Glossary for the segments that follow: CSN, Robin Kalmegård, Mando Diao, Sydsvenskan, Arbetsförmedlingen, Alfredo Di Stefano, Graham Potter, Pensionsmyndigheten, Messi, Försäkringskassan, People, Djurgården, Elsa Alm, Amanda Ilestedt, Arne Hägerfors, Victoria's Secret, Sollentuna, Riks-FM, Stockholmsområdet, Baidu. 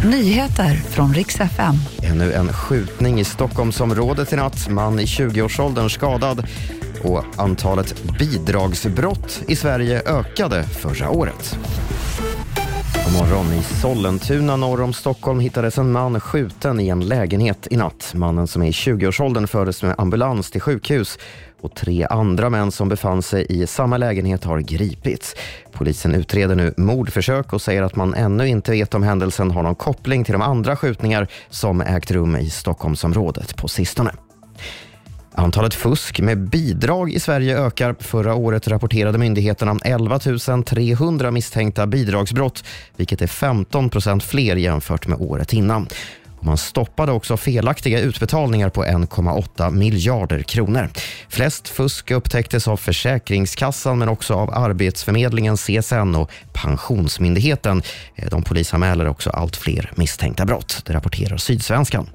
Nyheter från Riks-FM. Ännu en skjutning i Stockholmsområdet i natt. Man i 20-årsåldern skadad. Och antalet bidragsbrott i Sverige ökade förra året. Morgon i Sollentuna norr om Stockholm hittades en man skjuten i en lägenhet i natt. Mannen som är i 20-årsåldern fördes med ambulans till sjukhus och 3 andra män som befann sig i samma lägenhet har gripits. Polisen utreder nu mordförsök och säger att man ännu inte vet om händelsen har någon koppling till de andra skjutningar som ägt rum i Stockholmsområdet på sistone. Antalet fusk med bidrag i Sverige ökar. Förra året rapporterade myndigheterna 11 300 misstänkta bidragsbrott, vilket är 15% fler jämfört med året innan. Och man stoppade också felaktiga utbetalningar på 1,8 miljarder kronor. Flest fusk upptäcktes av Försäkringskassan men också av Arbetsförmedlingen, CSN och Pensionsmyndigheten. De polisanmäler också allt fler misstänkta brott. Det rapporterar Sydsvenskan.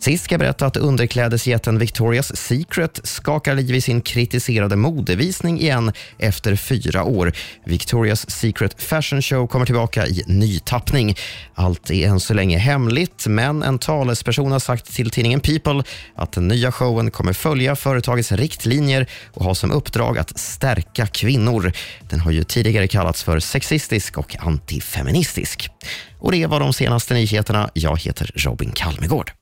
Sist ska jag berätta att underklädesjätten Victoria's Secret skakar liv i sin kritiserade modevisning igen efter 4 år. Victoria's Secret Fashion Show kommer tillbaka i ny tappning. Allt är än så länge hemligt, men en talesperson har sagt till tidningen People att den nya showen kommer följa företagets riktlinjer och ha som uppdrag att stärka kvinnor. Den har ju tidigare kallats för sexistisk och antifeministisk. Och det var de senaste nyheterna. Jag heter Robin Kalmegård.